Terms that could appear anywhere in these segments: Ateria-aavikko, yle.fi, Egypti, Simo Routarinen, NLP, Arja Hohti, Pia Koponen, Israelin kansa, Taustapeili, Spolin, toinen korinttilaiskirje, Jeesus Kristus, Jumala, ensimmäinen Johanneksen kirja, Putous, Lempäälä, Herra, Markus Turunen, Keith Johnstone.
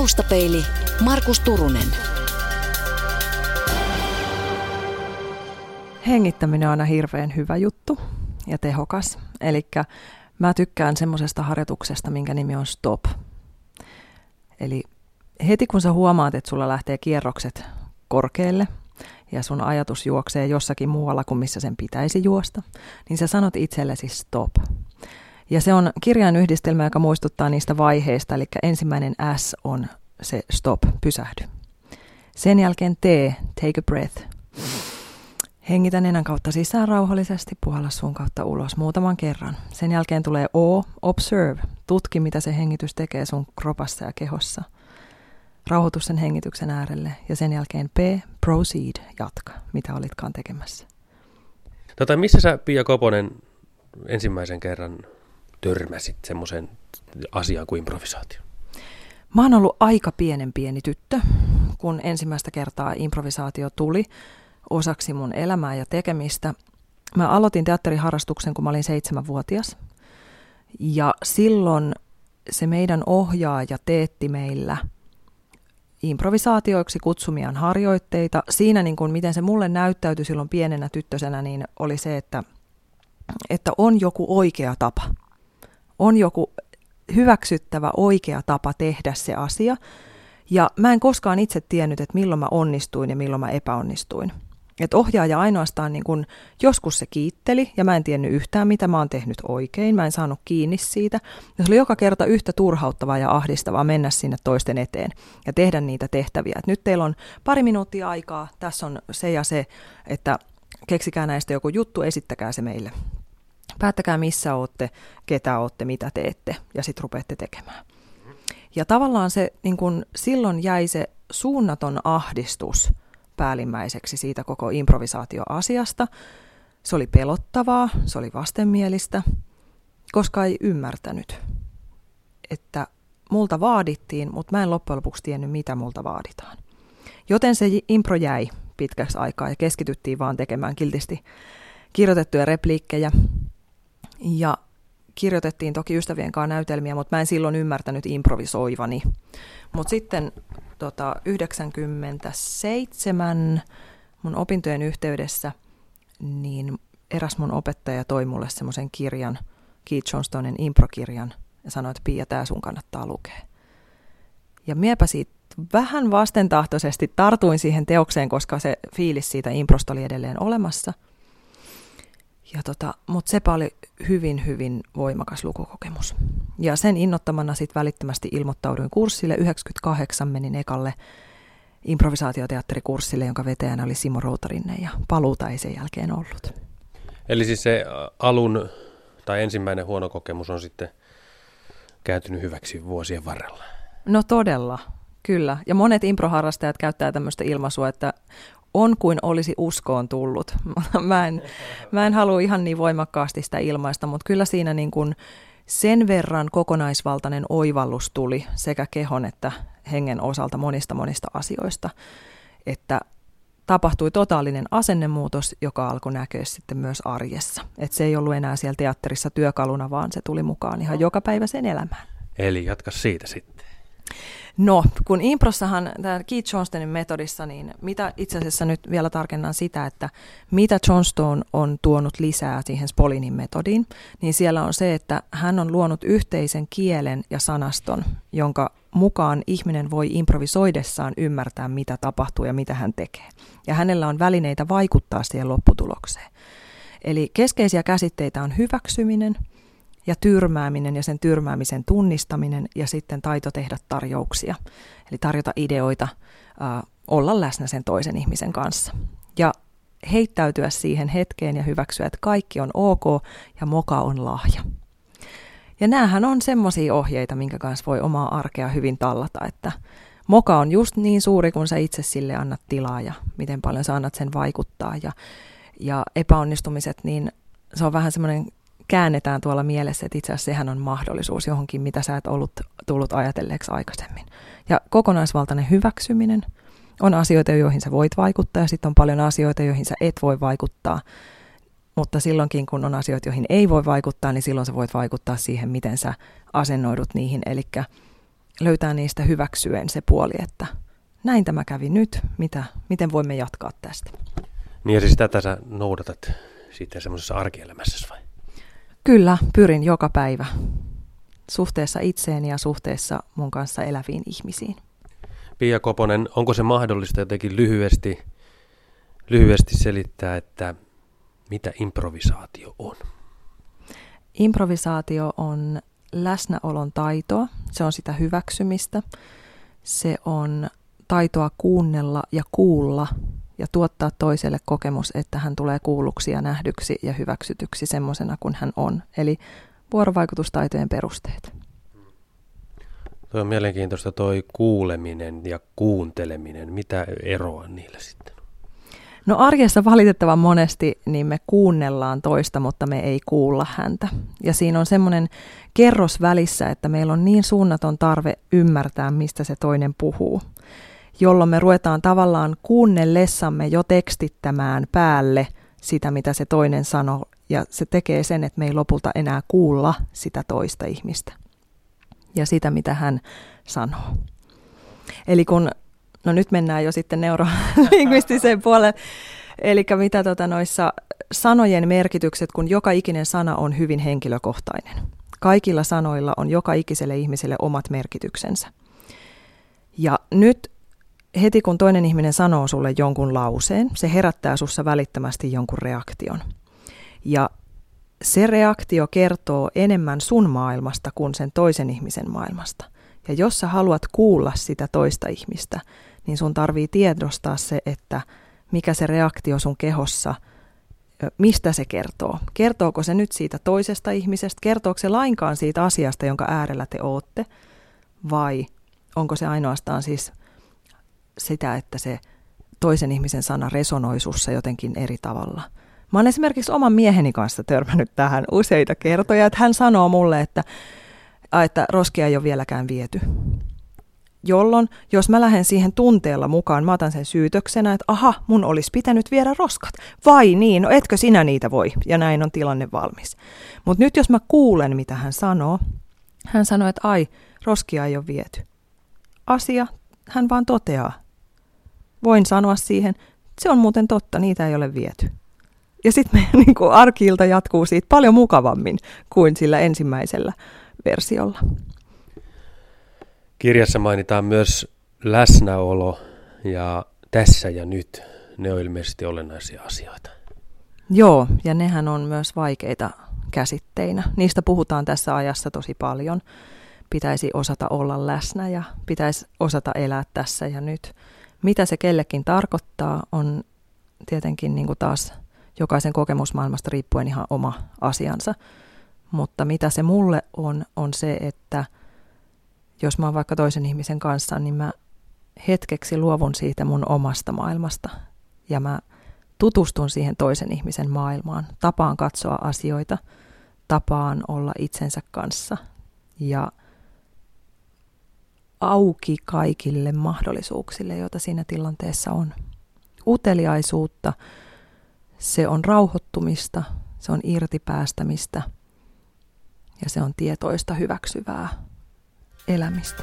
Taustapeili, Markus Turunen. Hengittäminen on aina hirveän hyvä juttu ja tehokas. Elikkä mä tykkään semmoisesta harjoituksesta, minkä nimi on stop. Eli heti kun sä huomaat, että sulla lähtee kierrokset korkealle ja sun ajatus juoksee jossakin muualla kuin missä sen pitäisi juosta, niin sä sanot itsellesi stop. Ja se on kirjainyhdistelmä, joka muistuttaa niistä vaiheista, eli ensimmäinen S on se stop, pysähdy. Sen jälkeen T, take a breath. Hengitä nenän kautta sisään rauhallisesti, puhalla suun kautta ulos muutaman kerran. Sen jälkeen tulee O, observe, tutki mitä se hengitys tekee sun kropassa ja kehossa. Rauhoitu sen hengityksen äärelle ja sen jälkeen P, proceed, jatka, mitä olitkaan tekemässä. Missä sä, Pia Koponen, ensimmäisen kerran törmäsit semmoisen asiaan kuin improvisaatio? Mä oon ollut aika pieni tyttö, kun ensimmäistä kertaa improvisaatio tuli osaksi mun elämää ja tekemistä. Mä aloitin teatteriharrastuksen, kun mä olin 7-vuotias. Ja silloin se meidän ohjaaja teetti meillä improvisaatioiksi kutsumiaan harjoitteita. Siinä niin kun miten se mulle näyttäytyi silloin pienenä tyttösenä, niin oli se, että on joku oikea tapa. On joku hyväksyttävä oikea tapa tehdä se asia. Ja mä en koskaan itse tiennyt, että milloin mä onnistuin ja milloin mä epäonnistuin. Että ohjaaja ainoastaan niin kun joskus se kiitteli ja mä en tiennyt yhtään, mitä mä oon tehnyt oikein. Mä en saanut kiinni siitä. Ja se oli joka kerta yhtä turhauttavaa ja ahdistavaa mennä sinne toisten eteen ja tehdä niitä tehtäviä. Et nyt teillä on 2 minuuttia aikaa, tässä on se ja se, että keksikää näistä joku juttu, esittäkää se meille. Päättäkää missä ootte, ketä ootte, mitä teette ja sitten rupeatte tekemään. Ja tavallaan se, niin kun silloin jäi se suunnaton ahdistus päällimmäiseksi siitä koko improvisaatioasiasta. Se oli pelottavaa, se oli vastenmielistä, koska ei ymmärtänyt, että multa vaadittiin, mutta mä en loppujen lopuksi tiennyt, mitä multa vaaditaan. Joten se impro jäi pitkäksi aikaa ja keskityttiin vaan tekemään kiltisti kirjoitettuja repliikkejä ja kirjoitettiin toki ystävien kanssa näytelmiä, mutta mä en silloin ymmärtänyt improvisoivani. Mutta sitten 1997 mun opintojen yhteydessä niin eräs mun opettaja toi mulle semmoisen kirjan, Keith Johnstonen improkirjan, ja sanoi, että Pia, tää sun kannattaa lukea. Ja miepä siitä vähän vastentahtoisesti tartuin siihen teokseen, koska se fiilis siitä improsta oli edelleen olemassa. Mutta sepä oli hyvin voimakas lukukokemus. Ja sen innoittamana sitten välittömästi ilmoittauduin kurssille. 1998 menin ekalle improvisaatioteatterikurssille, jonka vetäjänä oli Simo Routarinen, ja paluuta ei sen jälkeen ollut. Eli siis se ensimmäinen huono kokemus on sitten käytynyt hyväksi vuosien varrella? No todella, kyllä. Ja monet improharrastajat käyttää tämmöistä ilmaisua, että on kuin olisi uskoon tullut. Mä en halua ihan niin voimakkaasti sitä ilmaista, mutta kyllä siinä niin kuin sen verran kokonaisvaltainen oivallus tuli sekä kehon että hengen osalta monista asioista, että tapahtui totaalinen asennemuutos, joka alkoi näkyä sitten myös arjessa. Et se ei ollut enää siellä teatterissa työkaluna, vaan se tuli mukaan ihan joka päivä sen elämään. Eli jatka siitä sitten. No, kun improssahan, tämä Keith Johnstonen metodissa, niin mitä itse asiassa nyt vielä tarkennan sitä, että mitä Johnstone on tuonut lisää siihen Spolinin metodiin, niin siellä on se, että hän on luonut yhteisen kielen ja sanaston, jonka mukaan ihminen voi improvisoidessaan ymmärtää, mitä tapahtuu ja mitä hän tekee. Ja hänellä on välineitä vaikuttaa siihen lopputulokseen. Eli keskeisiä käsitteitä on hyväksyminen ja tyrmääminen ja sen tyrmäämisen tunnistaminen ja sitten taito tehdä tarjouksia. Eli tarjota ideoita, olla läsnä sen toisen ihmisen kanssa. Ja heittäytyä siihen hetkeen ja hyväksyä, että kaikki on ok ja moka on lahja. Ja näähän on semmoisia ohjeita, minkä kanssa voi omaa arkea hyvin tallata, että moka on just niin suuri, kun sä itse sille annat tilaa ja miten paljon sä annat sen vaikuttaa. Ja epäonnistumiset, niin se on vähän semmoinen käännetään tuolla mielessä, että itse asiassa sehän on mahdollisuus johonkin, mitä sä et tullut ajatelleeksi aikaisemmin. Ja kokonaisvaltainen hyväksyminen on asioita, joihin sä voit vaikuttaa, ja sitten on paljon asioita, joihin sä et voi vaikuttaa. Mutta silloinkin, kun on asioita, joihin ei voi vaikuttaa, niin silloin sä voit vaikuttaa siihen, miten sä asennoidut niihin. Eli löytää niistä hyväksyen se puoli, että näin tämä kävi nyt, miten voimme jatkaa tästä. Niin ja siis tätä sä noudatat sitten semmoisessa arkielämässäsi vai? Kyllä, pyrin joka päivä suhteessa itseeni ja suhteessa mun kanssa eläviin ihmisiin. Pia Koponen, onko se mahdollista jotenkin lyhyesti selittää, että mitä improvisaatio on? Improvisaatio on läsnäolon taitoa, se on sitä hyväksymistä, se on taitoa kuunnella ja kuulla ja tuottaa toiselle kokemus, että hän tulee kuulluksi ja nähdyksi ja hyväksytyksi semmoisena kuin hän on. Eli vuorovaikutustaitojen perusteet. Tuo on mielenkiintoista toi kuuleminen ja kuunteleminen. Mitä eroa niillä sitten? No arjessa valitettavan monesti niin me kuunnellaan toista, mutta me ei kuulla häntä. Ja siinä on semmoinen kerros välissä, että meillä on niin suunnaton tarve ymmärtää, mistä se toinen puhuu, jolloin me ruvetaan tavallaan kuunnellessamme jo tekstittämään päälle sitä, mitä se toinen sanoo. Ja se tekee sen, että me ei lopulta enää kuulla sitä toista ihmistä ja sitä, mitä hän sanoo. Eli kun, no nyt mennään jo sitten neurolingvistiseen puolelle, eli mitä noissa sanojen merkitykset, kun joka ikinen sana on hyvin henkilökohtainen. Kaikilla sanoilla on joka ikiselle ihmiselle omat merkityksensä. Ja nyt heti kun toinen ihminen sanoo sulle jonkun lauseen, se herättää sussa välittömästi jonkun reaktion. Ja se reaktio kertoo enemmän sun maailmasta kuin sen toisen ihmisen maailmasta. Ja jos sä haluat kuulla sitä toista ihmistä, niin sun tarvii tiedostaa se, että mikä se reaktio sun kehossa, mistä se kertoo. Kertooko se nyt siitä toisesta ihmisestä, kertooko se lainkaan siitä asiasta, jonka äärellä te ootte, vai onko se ainoastaan siis sitä, että se toisen ihmisen sana resonoi sussa jotenkin eri tavalla. Mä oon esimerkiksi oman mieheni kanssa törmännyt tähän useita kertoja, että hän sanoo mulle, että roskia ei ole vieläkään viety. Jolloin, jos mä lähden siihen tunteella mukaan, mä otan sen syytöksenä, että aha, mun olisi pitänyt viedä roskat. Vai niin, no etkö sinä niitä voi? Ja näin on tilanne valmis. Mutta nyt jos mä kuulen, mitä hän sanoo, että ai, roskia ei ole viety. Asia, hän vaan toteaa. Voin sanoa siihen, se on muuten totta, niitä ei ole viety. Ja sitten meidän niin arki-ilta jatkuu siitä paljon mukavammin kuin sillä ensimmäisellä versiolla. Kirjassa mainitaan myös läsnäolo ja tässä ja nyt. Ne on ilmeisesti olennaisia asioita. Joo, ja nehän on myös vaikeita käsitteinä. Niistä puhutaan tässä ajassa tosi paljon. Pitäisi osata olla läsnä ja pitäisi osata elää tässä ja nyt. Mitä se kellekin tarkoittaa, on tietenkin niin taas jokaisen kokemusmaailmasta riippuen ihan oma asiansa. Mutta mitä se mulle on se, että jos mä oon vaikka toisen ihmisen kanssa, niin mä hetkeksi luovun siitä mun omasta maailmasta. Ja mä tutustun siihen toisen ihmisen maailmaan. Tapaan katsoa asioita, tapaan olla itsensä kanssa ja auki kaikille mahdollisuuksille, joita siinä tilanteessa on. Uteliaisuutta. Se on rauhoittumista, se on irtipäästämistä ja se on tietoista hyväksyvää elämistä.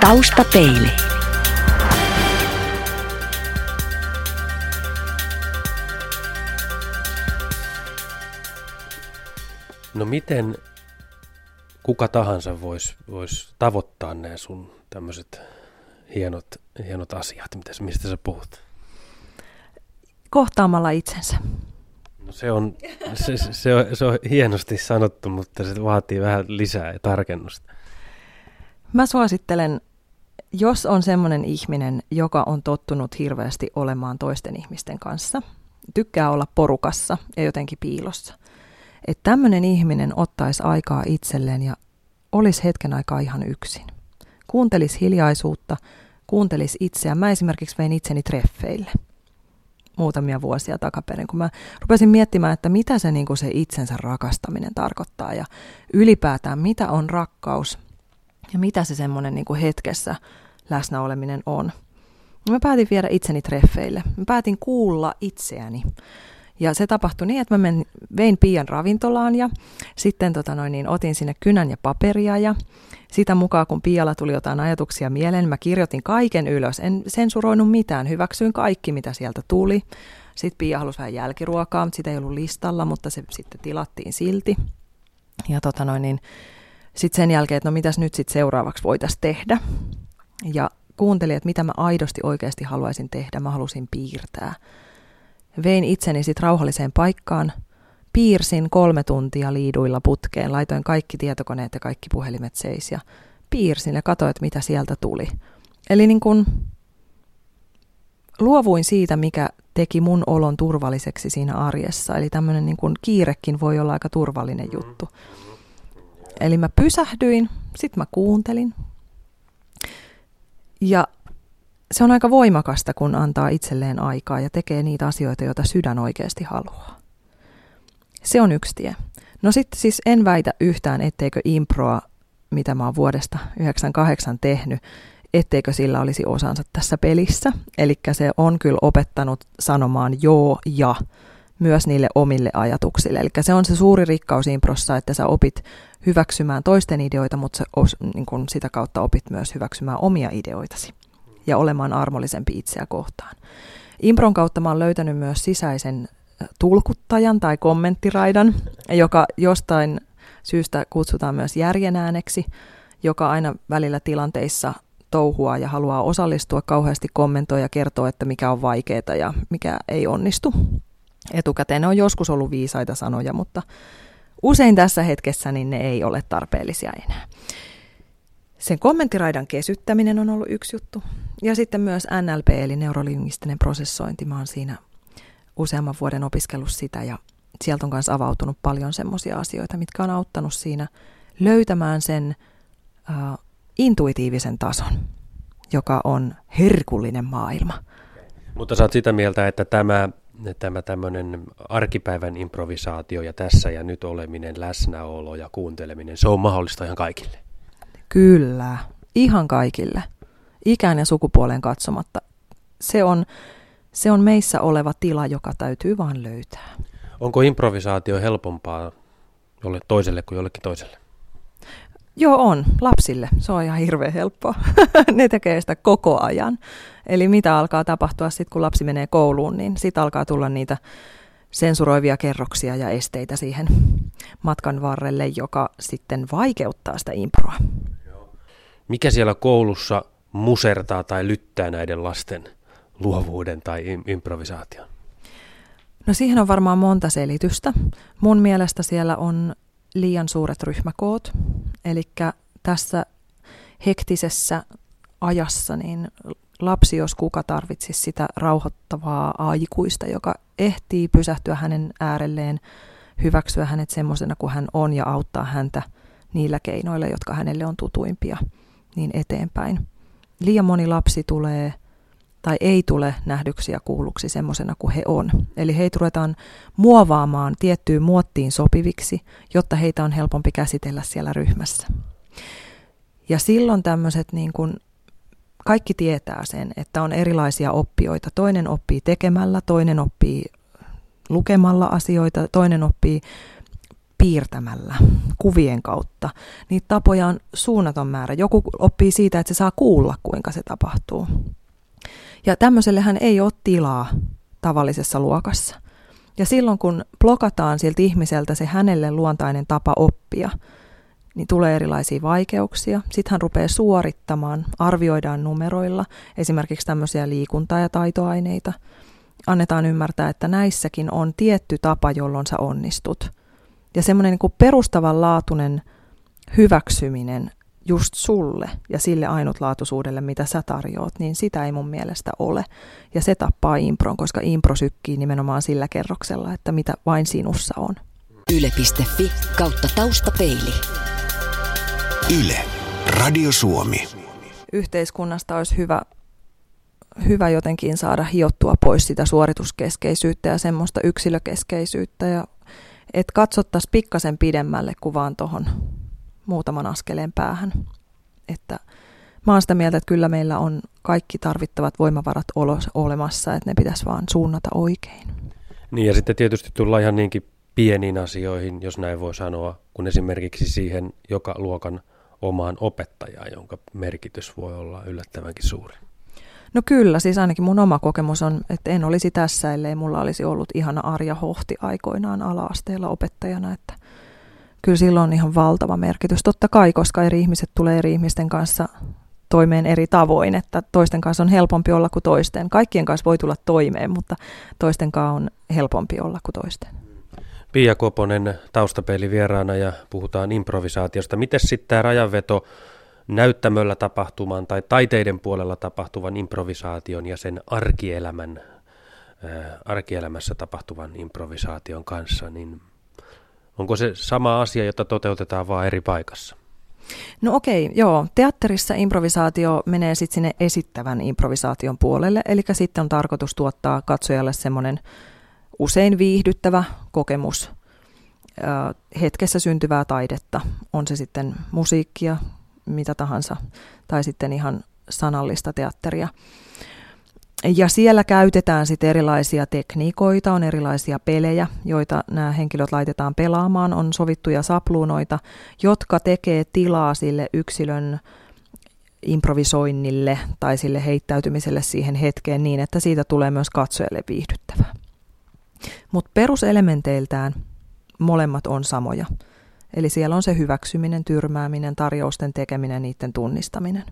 Taustapeili. No miten kuka tahansa vois tavoittaa nämä sun tämmöiset hienot asiat, mistä sä puhut? Kohtaamalla itsensä. No se on hienosti sanottu, mutta se vaatii vähän lisää ja tarkennusta. Mä suosittelen, jos on semmoinen ihminen, joka on tottunut hirveästi olemaan toisten ihmisten kanssa, tykkää olla porukassa ja jotenkin piilossa, että tämmöinen ihminen ottaisi aikaa itselleen ja olisi hetken aikaa ihan yksin. Kuuntelis hiljaisuutta, kuuntelis itseään. Mä esimerkiksi vein itseni treffeille muutamia vuosia takaperin, kun mä rupesin miettimään, että mitä se, niin se itsensä rakastaminen tarkoittaa ja ylipäätään mitä on rakkaus ja mitä se semmoinen niin hetkessä läsnä oleminen on. Mä päätin viedä itseni treffeille. Mä päätin kuulla itseäni Ja se tapahtui niin, että mä vein Pian ravintolaan ja sitten otin sinne kynän ja paperia ja sitä mukaan, kun Pialla tuli jotain ajatuksia mieleen, mä kirjoitin kaiken ylös. En sensuroinut mitään, hyväksyin kaikki, mitä sieltä tuli. Sitten Pia halusi vähän jälkiruokaa, mutta sitä ei ollut listalla, mutta se sitten tilattiin silti. Ja sitten sen jälkeen, että no mitäs nyt sitten seuraavaksi voitaisiin tehdä. Ja kuuntelin, että mitä mä aidosti oikeasti haluaisin tehdä, mä halusin piirtää. Vein itseni sitten rauhalliseen paikkaan, piirsin 3 tuntia liiduilla putkeen, laitoin kaikki tietokoneet ja kaikki puhelimet seis ja piirsin ja katsoin, että mitä sieltä tuli. Eli niin kun luovuin siitä, mikä teki mun olon turvalliseksi siinä arjessa. Eli tämmöinen niin kun kiirekin voi olla aika turvallinen juttu. Eli mä pysähdyin, sitten mä kuuntelin. Ja se on aika voimakasta, kun antaa itselleen aikaa ja tekee niitä asioita, joita sydän oikeasti haluaa. Se on yksi tie. No sitten siis en väitä yhtään, etteikö improa, mitä mä oon vuodesta 1998 tehnyt, etteikö sillä olisi osansa tässä pelissä. Eli se on kyllä opettanut sanomaan joo ja myös niille omille ajatuksille. Eli se on se suuri rikkaus improssa, että sä opit hyväksymään toisten ideoita, mutta sä, niin kun sitä kautta opit myös hyväksymään omia ideoitasi ja olemaan armollisempi itseä kohtaan. Impron kautta mä oon löytänyt myös sisäisen tulkuttajan tai kommenttiraidan, joka jostain syystä kutsutaan myös järjenääneksi, joka aina välillä tilanteissa touhuaa ja haluaa osallistua, kauheasti kommentoi ja kertoo, että mikä on vaikeaa ja mikä ei onnistu. Etukäteen on joskus ollut viisaita sanoja, mutta usein tässä hetkessä niin ne ei ole tarpeellisia enää. Sen kommenttiraidan kesyttäminen on ollut yksi juttu. Ja sitten myös NLP, eli neurolingvistinen prosessointi. Mä oon siinä useamman vuoden opiskellut sitä, ja sieltä on myös avautunut paljon semmoisia asioita, mitkä on auttanut siinä löytämään sen intuitiivisen tason, joka on herkullinen maailma. Mutta sä oot sitä mieltä, että tämä tämmöinen arkipäivän improvisaatio ja tässä ja nyt oleminen, läsnäolo ja kuunteleminen, se on mahdollista ihan kaikille. Kyllä, ihan kaikille. Ikään ja sukupuoleen katsomatta. Se on meissä oleva tila, joka täytyy vaan löytää. Onko improvisaatio helpompaa jolle toiselle kuin jollekin toiselle? Joo, on. Lapsille. Se on ihan hirveän helppoa. Ne tekee sitä koko ajan. Eli mitä alkaa tapahtua sitten, kun lapsi menee kouluun, niin sitten alkaa tulla niitä sensuroivia kerroksia ja esteitä siihen matkan varrelle, joka sitten vaikeuttaa sitä improa. Mikä siellä koulussa musertaa tai lyttää näiden lasten luovuuden tai improvisaation? No siihen on varmaan monta selitystä. Mun mielestä siellä on liian suuret ryhmäkoot. Eli tässä hektisessä ajassa niin lapsi, jos kuka, tarvitsisi sitä rauhoittavaa aikuista, joka ehtii pysähtyä hänen äärelleen, hyväksyä hänet semmoisena kuin hän on ja auttaa häntä niillä keinoilla, jotka hänelle on tutuimpia, niin eteenpäin. Liian moni lapsi tulee tai ei tule nähdyksi ja kuulluksi semmoisena kuin he on. Eli heitä ruvetaan muovaamaan tiettyyn muottiin sopiviksi, jotta heitä on helpompi käsitellä siellä ryhmässä. Ja silloin tämmöiset niin kuin kaikki tietää sen, että on erilaisia oppijoita. Toinen oppii tekemällä, toinen oppii lukemalla asioita, toinen oppii piirtämällä, kuvien kautta. Niitä tapoja on suunnaton määrä. Joku oppii siitä, että se saa kuulla, kuinka se tapahtuu. Ja tämmöisellähän ei ole tilaa tavallisessa luokassa. Ja silloin, kun blokataan siltä ihmiseltä se hänelle luontainen tapa oppia, niin tulee erilaisia vaikeuksia. Sitten hän rupeaa suorittamaan, arvioidaan numeroilla, esimerkiksi tämmöisiä liikuntaa ja taitoaineita. Annetaan ymmärtää, että näissäkin on tietty tapa, jolloin sä onnistut. Ja semmoinen niin kuin perustavanlaatuinen hyväksyminen just sulle ja sille ainutlaatuisuudelle, mitä sä tarjoat, niin sitä ei mun mielestä ole. Ja se tappaa impron, koska impro sykkii nimenomaan sillä kerroksella, että mitä vain sinussa on. Yle.fi kautta taustapeili. Yle, Radio Suomi. Yhteiskunnasta olisi hyvä jotenkin saada hiottua pois sitä suorituskeskeisyyttä ja semmoista yksilökeskeisyyttä, ja että katsottaisiin pikkasen pidemmälle kuin vaan tuohon muutaman askeleen päähän. Että mä oon sitä mieltä, että kyllä meillä on kaikki tarvittavat voimavarat olemassa, että ne pitäisi vaan suunnata oikein. Niin, ja sitten tietysti tullaan ihan niinkin pieniin asioihin, jos näin voi sanoa, kun esimerkiksi siihen joka luokan omaan opettajaan, jonka merkitys voi olla yllättävänkin suuri. No kyllä, siis ainakin mun oma kokemus on, että en olisi tässä, ellei mulla olisi ollut ihana Arja Hohti aikoinaan ala-asteella opettajana, että kyllä sillä on ihan valtava merkitys. Totta kai, koska eri ihmiset tulee eri ihmisten kanssa toimeen eri tavoin, että toisten kanssa on helpompi olla kuin toisten. Kaikkien kanssa voi tulla toimeen, mutta toisten kanssa on helpompi olla kuin toisten. Pia Koponen Taustapeili vieraana ja puhutaan improvisaatiosta. Miten sitten tämä rajanveto näyttämöllä tapahtuman tai taiteiden puolella tapahtuvan improvisaation ja sen arkielämässä tapahtuvan improvisaation kanssa, niin onko se sama asia, jota toteutetaan vaan eri paikassa? No okei, joo. Teatterissa improvisaatio menee sitten sinne esittävän improvisaation puolelle, eli sitten on tarkoitus tuottaa katsojalle semmoinen usein viihdyttävä kokemus hetkessä syntyvää taidetta. On se sitten musiikkia, mitä tahansa, tai sitten ihan sanallista teatteria. Ja siellä käytetään sitten erilaisia tekniikoita, on erilaisia pelejä, joita nämä henkilöt laitetaan pelaamaan, on sovittuja sapluunoita, jotka tekee tilaa sille yksilön improvisoinnille tai sille heittäytymiselle siihen hetkeen niin, että siitä tulee myös katsojalle viihdyttävää. Mutta peruselementeiltään molemmat on samoja. Eli siellä on se hyväksyminen, tyrmääminen, tarjousten tekeminen, niiden tunnistaminen.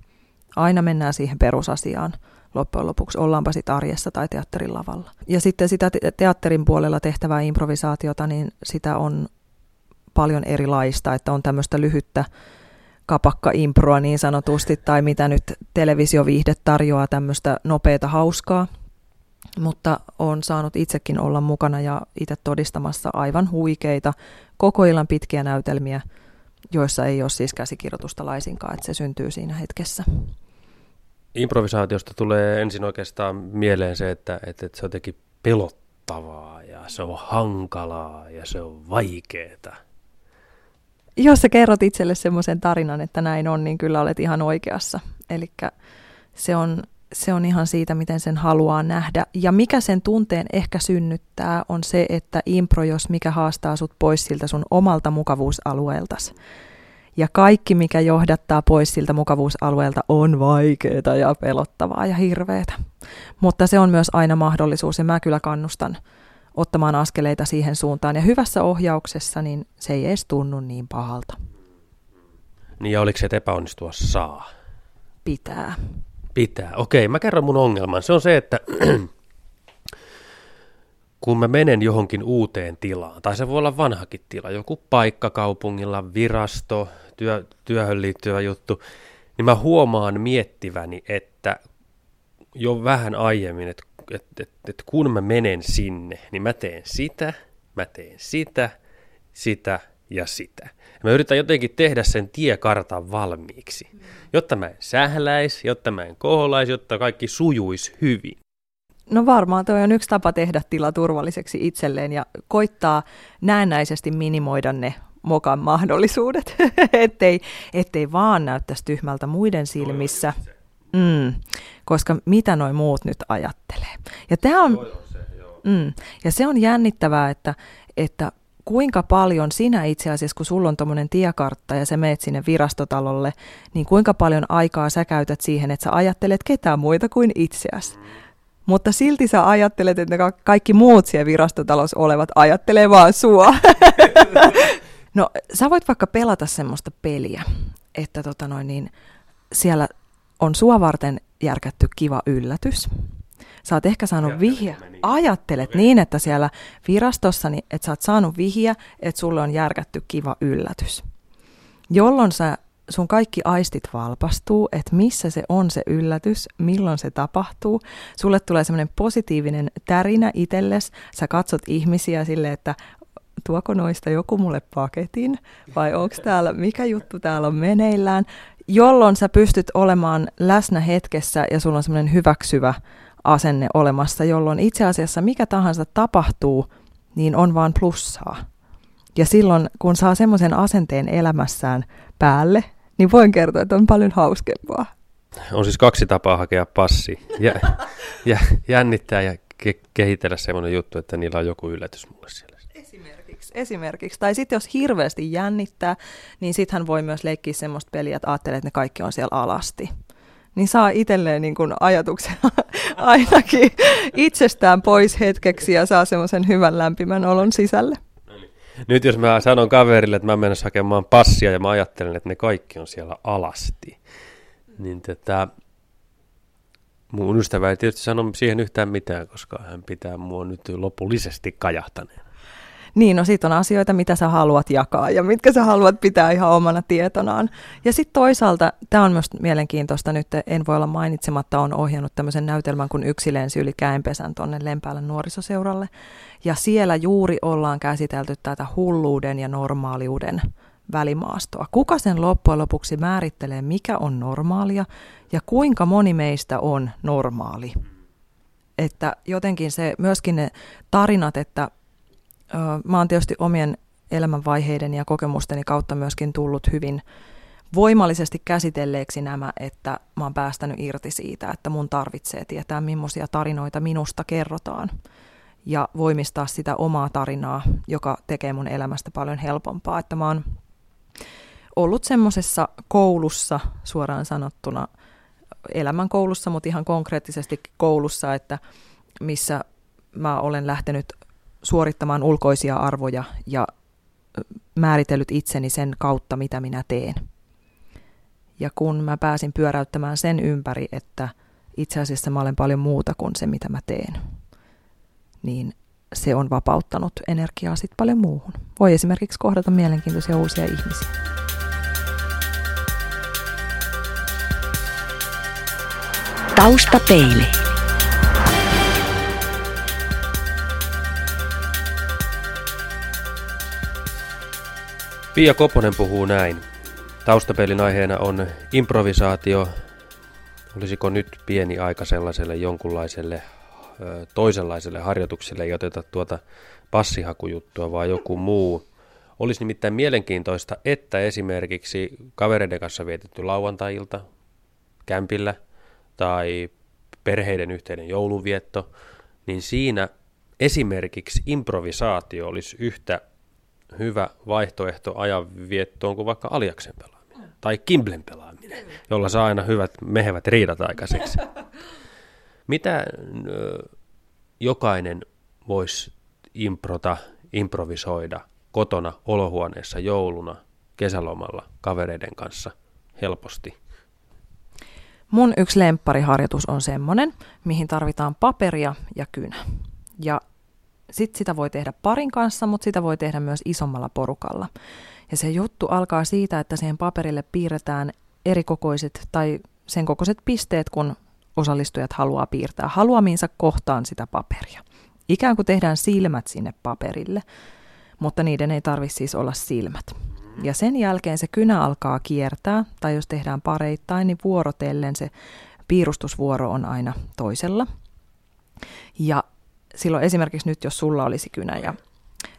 Aina mennään siihen perusasiaan loppujen lopuksi, ollaanpa sitten arjessa tai teatterin lavalla. Ja sitten sitä teatterin puolella tehtävää improvisaatiota, niin sitä on paljon erilaista, että on tämmöistä lyhyttä kapakka-improa niin sanotusti, tai mitä nyt televisioviihde tarjoaa, tämmöistä nopeata hauskaa. Mutta olen saanut itsekin olla mukana ja itse todistamassa aivan huikeita, koko illan pitkiä näytelmiä, joissa ei ole siis käsikirjoitusta laisinkaan, että se syntyy siinä hetkessä. Improvisaatiosta tulee ensin oikeastaan mieleen se, että se on jotenkin pelottavaa ja se on hankalaa ja se on vaikeeta. Jos sä kerrot itselle semmoisen tarinan, että näin on, niin kyllä olet ihan oikeassa. Elikkä se on ihan siitä, miten sen haluaa nähdä. Ja mikä sen tunteen ehkä synnyttää, on se, että impro, jos mikä haastaa sut pois siltä sun omalta mukavuusalueeltasi. Ja kaikki, mikä johdattaa pois siltä mukavuusalueelta, on vaikeaa ja pelottavaa ja hirveätä. Mutta se on myös aina mahdollisuus, ja mä kyllä kannustan ottamaan askeleita siihen suuntaan. Ja hyvässä ohjauksessa niin se ei edes tunnu niin pahalta. Niin, ja oliko se, että epäonnistua saa? Pitää. Okei, mä kerron mun ongelman. Se on se, että kun mä menen johonkin uuteen tilaan, tai se voi olla vanhakin tila, joku paikka kaupungilla, virasto, työhön liittyvä juttu, niin mä huomaan miettiväni, että jo vähän aiemmin, että kun mä menen sinne, niin mä teen sitä ja sitä. Mä yritän jotenkin tehdä sen tiekartan valmiiksi, jotta mä en sähläisi, jotta mä en koholaisi, jotta kaikki sujuisi hyvin. No varmaan toi on yksi tapa tehdä tila turvalliseksi itselleen ja koittaa näennäisesti minimoida ne mokan mahdollisuudet, ettei vaan näyttäisi tyhmältä muiden silmissä, koska mitä noi muut nyt ajattelee. Ja tämä on, ja se on jännittävää, että kuinka paljon sinä itse asiassa, kun sulla on tommoinen tiekartta ja sä meet sinne virastotalolle, niin kuinka paljon aikaa sä käytät siihen, että sä ajattelet ketään muita kuin itseäsi. Mutta silti sä ajattelet, että kaikki muut siellä virastotalossa olevat ajattelee vaan sua. No sä voit vaikka pelata semmoista peliä, että siellä on sua varten järkätty kiva yllätys. Sä oot ehkä saanut vihjeä. Ajattelet niin, että siellä virastossa, niin, että sä oot saanut vihjeä, että sulle on järkätty kiva yllätys. Jolloin sun kaikki aistit valpastuu, että missä se on se yllätys, milloin se tapahtuu. Sulle tulee semmoinen positiivinen tärinä itsellesi. Sä katsot ihmisiä silleen, että tuoko noista joku mulle paketin vai onko täällä, mikä juttu täällä on meneillään. Jolloin sä pystyt olemaan läsnä hetkessä ja sulla on semmoinen hyväksyvä asenne olemassa, jolloin itse asiassa mikä tahansa tapahtuu, niin on vaan plussaa. Ja silloin, kun saa semmoisen asenteen elämässään päälle, niin voin kertoa, että on paljon hauskempaa. On siis kaksi tapaa hakea passi. Jännittää ja kehitellä semmoinen juttu, että niillä on joku yllätys mulle siellä. Esimerkiksi. Tai sitten jos hirveästi jännittää, niin sittenhän voi myös leikkiä semmoista peliä, että ajattelee, että ne kaikki on siellä alasti. Niin saa itselleen niin kuin ajatuksen ainakin itsestään pois hetkeksi ja saa semmoisen hyvän lämpimän olon sisälle. Nyt jos mä sanon kaverille, että mä menen hakemaan passia ja mä ajattelen, että ne kaikki on siellä alasti, niin mun ystävä ei tietysti sano siihen yhtään mitään, koska hän pitää mua nyt lopullisesti kajahtaneena. Niin, no sit on asioita, mitä sä haluat jakaa ja mitkä sä haluat pitää ihan omana tietonaan. Ja sitten toisaalta, tämä on myös mielenkiintoista nyt, en voi olla mainitsematta, on ohjannut tämmöisen näytelmän, kun yksi lensi yli käenpesän tuonne Lempäälän nuorisoseuralle. Ja siellä juuri ollaan käsitelty tätä hulluuden ja normaaliuden välimaastoa. Kuka sen loppujen lopuksi määrittelee, mikä on normaalia ja kuinka moni meistä on normaali. Että jotenkin se, myöskin ne tarinat, että mä oon tietysti omien elämänvaiheiden ja kokemusteni kautta myöskin tullut hyvin voimallisesti käsitelleeksi nämä, että mä oon päästänyt irti siitä, että mun tarvitsee tietää, millaisia tarinoita minusta kerrotaan ja voimistaa sitä omaa tarinaa, joka tekee mun elämästä paljon helpompaa. Että mä oon ollut semmoisessa koulussa, suoraan sanottuna elämänkoulussa, mutta ihan konkreettisesti koulussa, että missä mä olen lähtenyt suorittamaan ulkoisia arvoja ja määritellyt itseni sen kautta, mitä minä teen. Ja kun mä pääsin pyöräyttämään sen ympäri, että itse asiassa mä olen paljon muuta kuin se, mitä mä teen, niin se on vapauttanut energiaa sitten paljon muuhun. Voi esimerkiksi kohdata mielenkiintoisia uusia ihmisiä. Taustapeili. Pia Koponen puhuu näin. Taustapeilin aiheena on improvisaatio. Olisiko nyt pieni aika sellaiselle jonkunlaiselle toisenlaiselle harjoitukselle, ei oteta tuota passihakujuttua, vaan joku muu. Olisi nimittäin mielenkiintoista, että esimerkiksi kavereiden kanssa vietetty lauantai-ilta kämpillä tai perheiden yhteinen joulunvietto, niin siinä esimerkiksi improvisaatio olisi yhtä hyvä vaihtoehto ajanviettoon kuin vaikka aliaksen pelaaminen tai kimblen pelaaminen, jolla saa aina hyvät mehevät riidat aikaiseksi. Mitä jokainen voisi improvisoida kotona, olohuoneessa, jouluna, kesälomalla, kavereiden kanssa helposti? Mun yksi lemppariharjoitus on semmoinen, mihin tarvitaan paperia ja kynä. Ja sitten sitä voi tehdä parin kanssa, mutta sitä voi tehdä myös isommalla porukalla. Ja se juttu alkaa siitä, että siihen paperille piirretään erikokoiset tai sen kokoiset pisteet, kun osallistujat haluaa piirtää haluamiinsa kohtaan sitä paperia. Ikään kuin tehdään silmät sinne paperille, mutta niiden ei tarvitse siis olla silmät. Ja sen jälkeen se kynä alkaa kiertää, tai jos tehdään pareittain, niin vuorotellen se piirustusvuoro on aina toisella. Ja silloin esimerkiksi nyt, jos sulla olisi kynä ja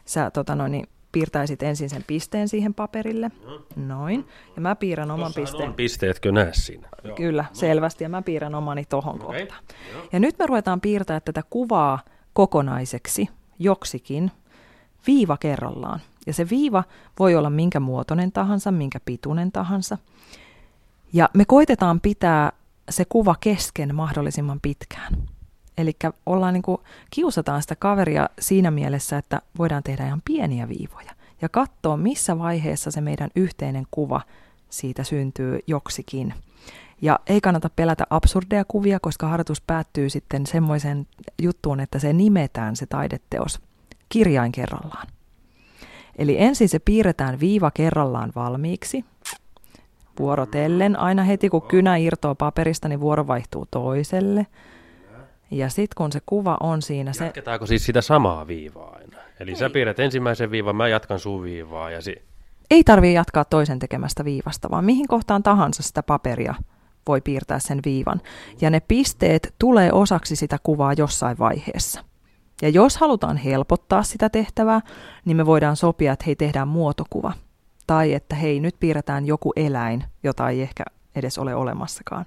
sä piirtäisit ensin sen pisteen siihen paperille, noin, ja mä piirrän oman pisteen. On pisteet kynä siinä. Kyllä, selvästi, ja mä piirrän omani tohon kohtaan. Ja nyt me ruvetaan piirtämään tätä kuvaa kokonaiseksi, joksikin, viiva kerrallaan. Ja se viiva voi olla minkä muotoinen tahansa, minkä pituinen tahansa. Ja me koitetaan pitää se kuva kesken mahdollisimman pitkään. Eli ollaan kiusataan sitä kaveria siinä mielessä, että voidaan tehdä ihan pieniä viivoja ja katsoa, missä vaiheessa se meidän yhteinen kuva siitä syntyy joksikin. Ja ei kannata pelätä absurdeja kuvia, koska harjoitus päättyy sitten semmoiseen juttuun, että se nimetään se taideteos kirjain kerrallaan. Eli ensin se piirretään viiva kerrallaan valmiiksi. Vuorotellen, aina heti kun kynä irtoaa paperista, niin vuoro vaihtuu toiselle. Ja sitten kun se kuva on siinä... Jatketaanko siis sitä samaa viivaa aina? Eli ei. Sä piirrät ensimmäisen viivan, mä jatkan sun viivaa ja Ei tarvitse jatkaa toisen tekemästä viivasta, vaan mihin kohtaan tahansa sitä paperia voi piirtää sen viivan. Ja ne pisteet tulee osaksi sitä kuvaa jossain vaiheessa. Ja jos halutaan helpottaa sitä tehtävää, niin me voidaan sopia, että hei, tehdään muotokuva. Tai että hei, nyt piirretään joku eläin, jota ei ehkä edes ole olemassakaan.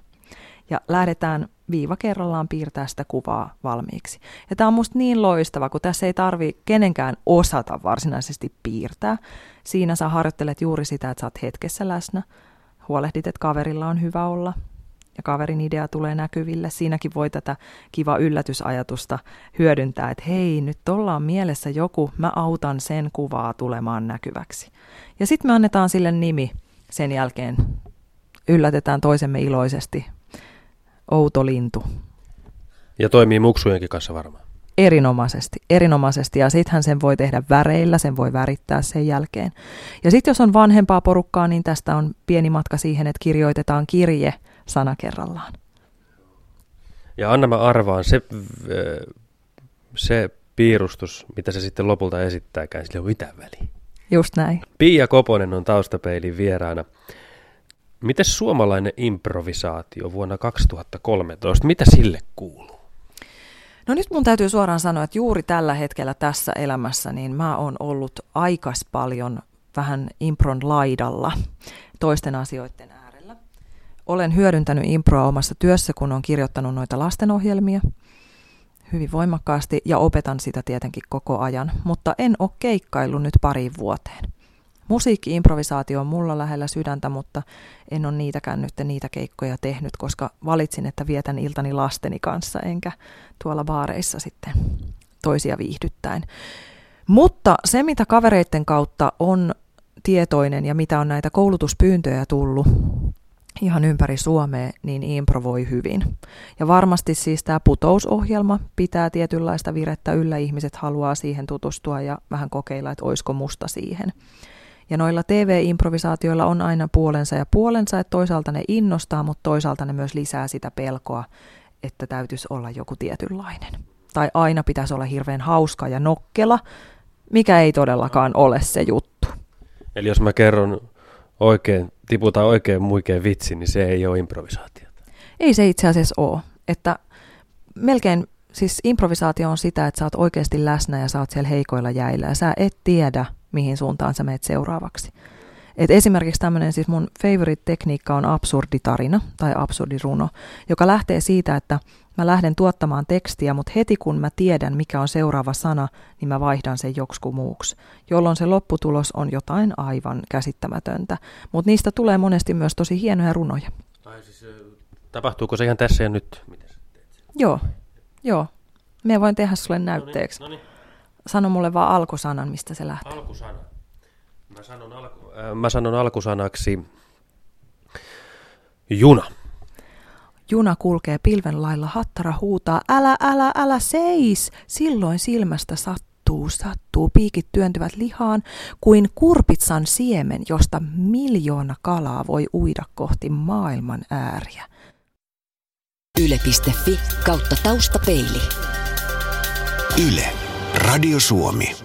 Ja lähdetään viiva kerrallaan piirtää sitä kuvaa valmiiksi. Ja tämä on musta niin loistava, kun tässä ei tarvitse kenenkään osata varsinaisesti piirtää. Siinä sä harjoittelet juuri sitä, että sä oot hetkessä läsnä, huolehdit, että kaverilla on hyvä olla ja kaverin idea tulee näkyville. Siinäkin voi tätä kiva yllätysajatusta hyödyntää, että hei, nyt ollaan mielessä joku, mä autan sen kuvaa tulemaan näkyväksi. Ja sitten me annetaan sille nimi sen jälkeen. Yllätetään toisemme iloisesti. Outo lintu. Ja toimii muksujenkin kanssa varmaan. Erinomaisesti. Ja sittenhän sen voi tehdä väreillä, sen voi värittää sen jälkeen. Ja sitten jos on vanhempaa porukkaa, niin tästä on pieni matka siihen, että kirjoitetaan kirje sana kerrallaan. Ja anna mä arvaan, se piirustus, mitä se sitten lopulta esittääkään, sillä ei ole mitään väliä. Just näin. Pia Koponen on Taustapeilin vieraana. Miten suomalainen improvisaatio vuonna 2013, mitä sille kuuluu? No nyt mun täytyy suoraan sanoa, että juuri tällä hetkellä tässä elämässä niin mä oon ollut aikas paljon vähän impron laidalla toisten asioiden äärellä. Olen hyödyntänyt improa omassa työssä, kun olen kirjoittanut noita lastenohjelmia hyvin voimakkaasti ja opetan sitä tietenkin koko ajan, mutta en ole keikkaillut nyt pariin vuoteen. Musiikki-improvisaatio on mulla lähellä sydäntä, mutta en ole niitä keikkoja tehnyt, koska valitsin, että vietän iltani lasteni kanssa, enkä tuolla baareissa sitten toisia viihdyttäen. Mutta se, mitä kavereiden kautta on tietoinen ja mitä on näitä koulutuspyyntöjä tullut ihan ympäri Suomea, niin improvoi hyvin. Ja varmasti siis tämä putousohjelma pitää tietynlaista virettä yllä. Ihmiset haluaa siihen tutustua ja vähän kokeilla, että olisiko musta siihen. Ja noilla TV-improvisaatioilla on aina puolensa, että toisaalta ne innostaa, mutta toisaalta ne myös lisää sitä pelkoa, että täytyisi olla joku tietynlainen. Tai aina pitäisi olla hirveän hauska ja nokkela, mikä ei todellakaan ole se juttu. Eli jos mä kerron oikein, tiputaan oikein muikeen vitsi, niin se ei ole improvisaatiota. Ei se itse asiassa ole. Että melkein siis improvisaatio on sitä, että sä oot oikeasti läsnä ja sä oot siellä heikoilla jäillä ja sä et tiedä, mihin suuntaan sä meet seuraavaksi. Et esimerkiksi tämmöinen siis mun favorite-tekniikka on absurditarina tai absurdiruno, joka lähtee siitä, että mä lähden tuottamaan tekstiä, mutta heti kun mä tiedän, mikä on seuraava sana, niin mä vaihdan sen joksikin muuksi, jolloin se lopputulos on jotain aivan käsittämätöntä. Mutta niistä tulee monesti myös tosi hienoja runoja. Tai siis tapahtuuko se ihan tässä ja nyt? Miten sä teet sen? Joo. Mä voin tehdä sulle näytteeksi. No niin. Sano mulle vaan alkusanan, mistä se lähtee. Alkusana. Mä sanon alkusanaksi juna. Juna kulkee pilven lailla, hattara huutaa, älä seis, silloin silmästä sattuu, piikit työntyvät lihaan kuin kurpitsan siemen, josta 1 miljoona kalaa voi uida kohti maailman ääriä. yle.fi/taustapeili Yle. Radio Suomi.